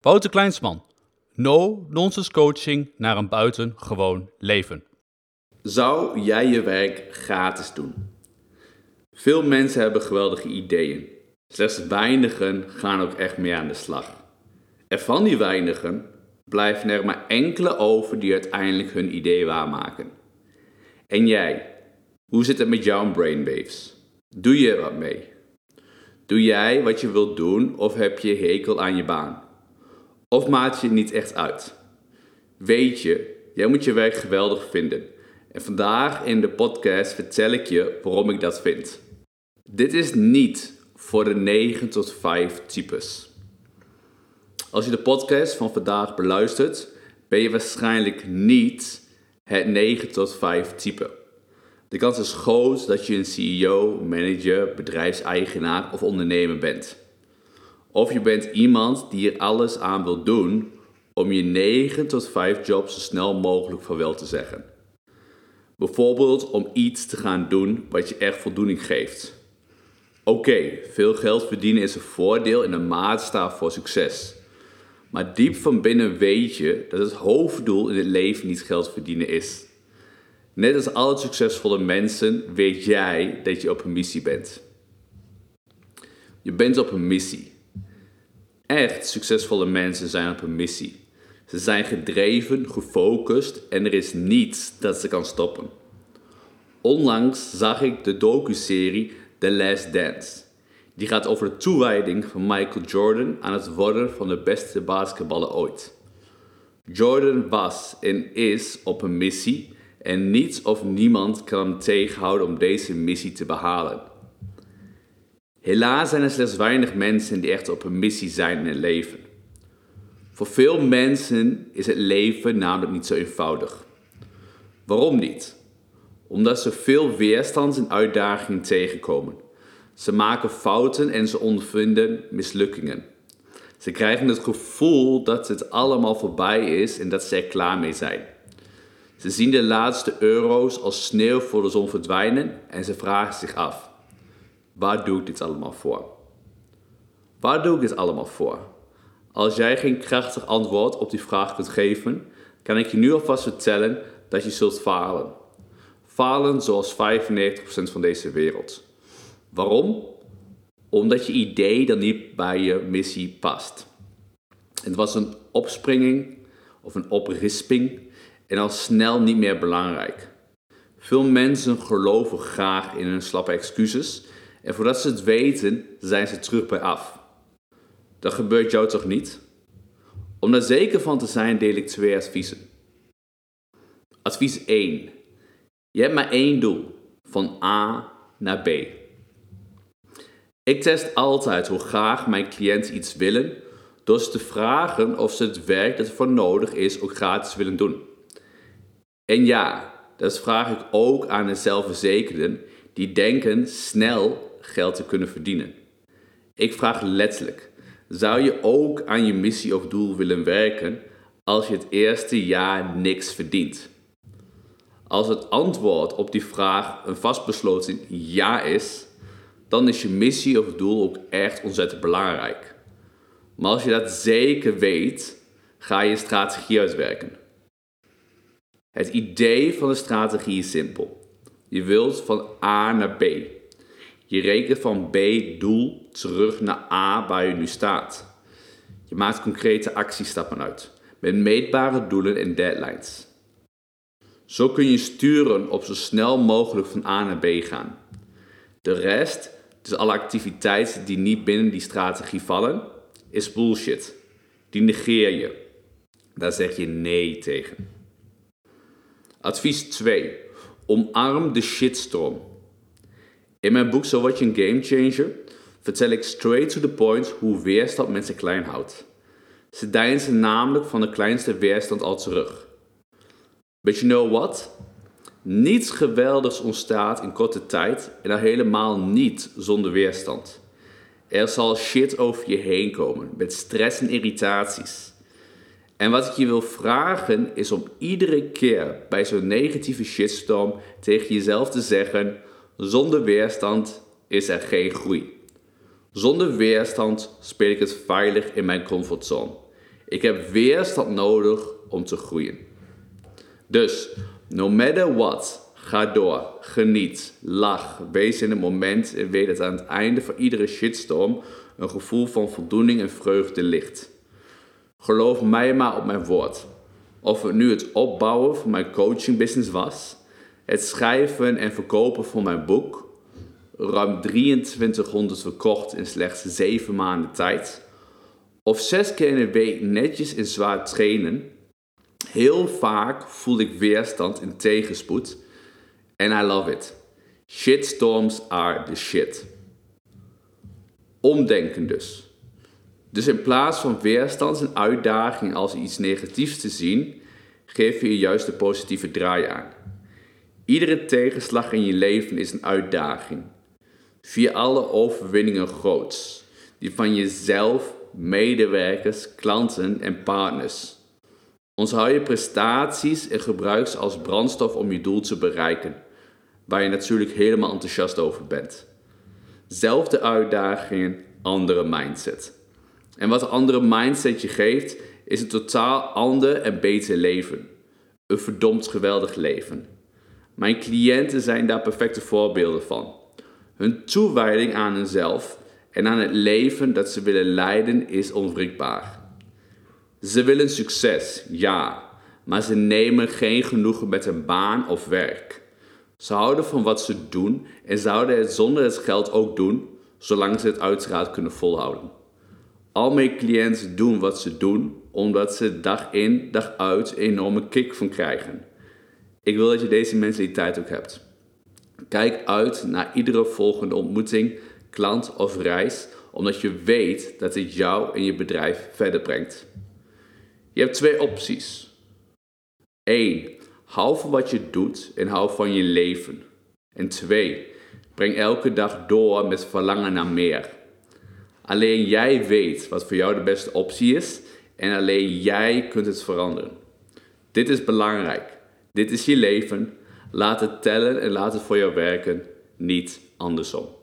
Wouter Kleinsman, no-nonsense coaching naar een buitengewoon leven. Zou jij je werk gratis doen? Veel mensen hebben geweldige ideeën. Slechts weinigen gaan ook echt mee aan de slag. En van die weinigen blijven er maar enkele over die uiteindelijk hun idee waarmaken. En jij, hoe zit het met jouw brainwaves? Doe je er wat mee? Doe jij wat je wilt doen of heb je hekel aan je baan? Of maakt je het niet echt uit? Weet je, jij moet je werk geweldig vinden. En vandaag in de podcast vertel ik je waarom ik dat vind. Dit is niet voor de 9 tot 5 types. Als je de podcast van vandaag beluistert, ben je waarschijnlijk niet het 9 tot 5 type. De kans is groot dat je een CEO, manager, bedrijfseigenaar of ondernemer bent. Of je bent iemand die er alles aan wil doen om je 9 tot 5 job zo snel mogelijk vaarwel te zeggen. Bijvoorbeeld om iets te gaan doen wat je echt voldoening geeft. Oké, veel geld verdienen is een voordeel en een maatstaf voor succes. Maar diep van binnen weet je dat het hoofddoel in het leven niet geld verdienen is. Net als alle succesvolle mensen weet jij dat je op een missie bent. Je bent op een missie. Echt succesvolle mensen zijn op een missie. Ze zijn gedreven, gefocust en er is niets dat ze kan stoppen. Onlangs zag ik de docuserie The Last Dance. Die gaat over de toewijding van Michael Jordan aan het worden van de beste basketballer ooit. Jordan was en is op een missie en niets of niemand kan hem tegenhouden om deze missie te behalen. Helaas zijn er slechts weinig mensen die echt op een missie zijn in het leven. Voor veel mensen is het leven namelijk niet zo eenvoudig. Waarom niet? Omdat ze veel weerstand en uitdagingen tegenkomen. Ze maken fouten en ze ondervinden mislukkingen. Ze krijgen het gevoel dat het allemaal voorbij is en dat ze er klaar mee zijn. Ze zien de laatste euro's als sneeuw voor de zon verdwijnen en ze vragen zich af. Waar doe ik dit allemaal voor? Waar doe ik dit allemaal voor? Als jij geen krachtig antwoord op die vraag kunt geven, kan ik je nu alvast vertellen dat je zult falen. Falen zoals 95% van deze wereld. Waarom? Omdat je idee dan niet bij je missie past. Het was een opspringing of een oprisping en al snel niet meer belangrijk. Veel mensen geloven graag in hun slappe excuses. En voordat ze het weten, zijn ze terug bij af. Dat gebeurt jou toch niet? Om daar zeker van te zijn, deel ik 2 adviezen. Advies 1. Je hebt maar 1 doel. Van A naar B. Ik test altijd hoe graag mijn cliënten iets willen door ze te vragen of ze het werk dat ervoor nodig is ook gratis willen doen. En ja, dat vraag ik ook aan de zelfverzekerden die denken snel geld te kunnen verdienen. Ik vraag letterlijk, zou je ook aan je missie of doel willen werken als je het eerste jaar niks verdient? Als het antwoord op die vraag een vastbesloten ja is, dan is je missie of doel ook echt ontzettend belangrijk. Maar als je dat zeker weet, ga je strategie uitwerken. Het idee van de strategie is simpel. Je wilt van A naar B. Je rekent van B doel terug naar A waar je nu staat. Je maakt concrete actiestappen uit. Met meetbare doelen en deadlines. Zo kun je sturen op zo snel mogelijk van A naar B gaan. De rest, dus alle activiteiten die niet binnen die strategie vallen, is bullshit. Die negeer je. Daar zeg je nee tegen. Advies 2. Omarm de shitstorm. In mijn boek Zo word je een game changer vertel ik straight to the point hoe weerstand mensen klein houdt. Ze deinzen namelijk van de kleinste weerstand al terug. But you know what? Niets geweldigs ontstaat in korte tijd en al helemaal niet zonder weerstand. Er zal shit over je heen komen met stress en irritaties. En wat ik je wil vragen is om iedere keer bij zo'n negatieve shitstorm tegen jezelf te zeggen: zonder weerstand is er geen groei. Zonder weerstand speel ik het veilig in mijn comfortzone. Ik heb weerstand nodig om te groeien. Dus, no matter what, ga door, geniet, lach, wees in het moment en weet dat aan het einde van iedere shitstorm een gevoel van voldoening en vreugde ligt. Geloof mij maar op mijn woord. Of het nu het opbouwen van mijn coachingbusiness was, het schrijven en verkopen van mijn boek, ruim 2300 verkocht in slechts 7 maanden tijd, of 6 keer in de week netjes en zwaar trainen, heel vaak voel ik weerstand en tegenspoed. And I love it. Shitstorms are the shit. Omdenken dus. Dus in plaats van weerstand en uitdaging als iets negatiefs te zien, geef je juist de positieve draai aan. Iedere tegenslag in je leven is een uitdaging. Via alle overwinningen groots. Die van jezelf, medewerkers, klanten en partners. Onthoud je prestaties en gebruik ze als brandstof om je doel te bereiken. Waar je natuurlijk helemaal enthousiast over bent. Zelfde uitdagingen, andere mindset. En wat een andere mindset je geeft, is een totaal ander en beter leven. Een verdomd geweldig leven. Mijn cliënten zijn daar perfecte voorbeelden van. Hun toewijding aan hunzelf en aan het leven dat ze willen leiden is onwrikbaar. Ze willen succes, ja, maar ze nemen geen genoegen met een baan of werk. Ze houden van wat ze doen en zouden het zonder het geld ook doen, zolang ze het uiteraard kunnen volhouden. Al mijn cliënten doen wat ze doen, omdat ze dag in, dag uit een enorme kick van krijgen. Ik wil dat je deze mentaliteit ook hebt. Kijk uit naar iedere volgende ontmoeting, klant of reis, omdat je weet dat dit jou en je bedrijf verder brengt. Je hebt 2 opties. 1. Hou van wat je doet en hou van je leven. En 2. Breng elke dag door met verlangen naar meer. Alleen jij weet wat voor jou de beste optie is en alleen jij kunt het veranderen. Dit is belangrijk. Dit is je leven. Laat het tellen en laat het voor jou werken. Niet andersom.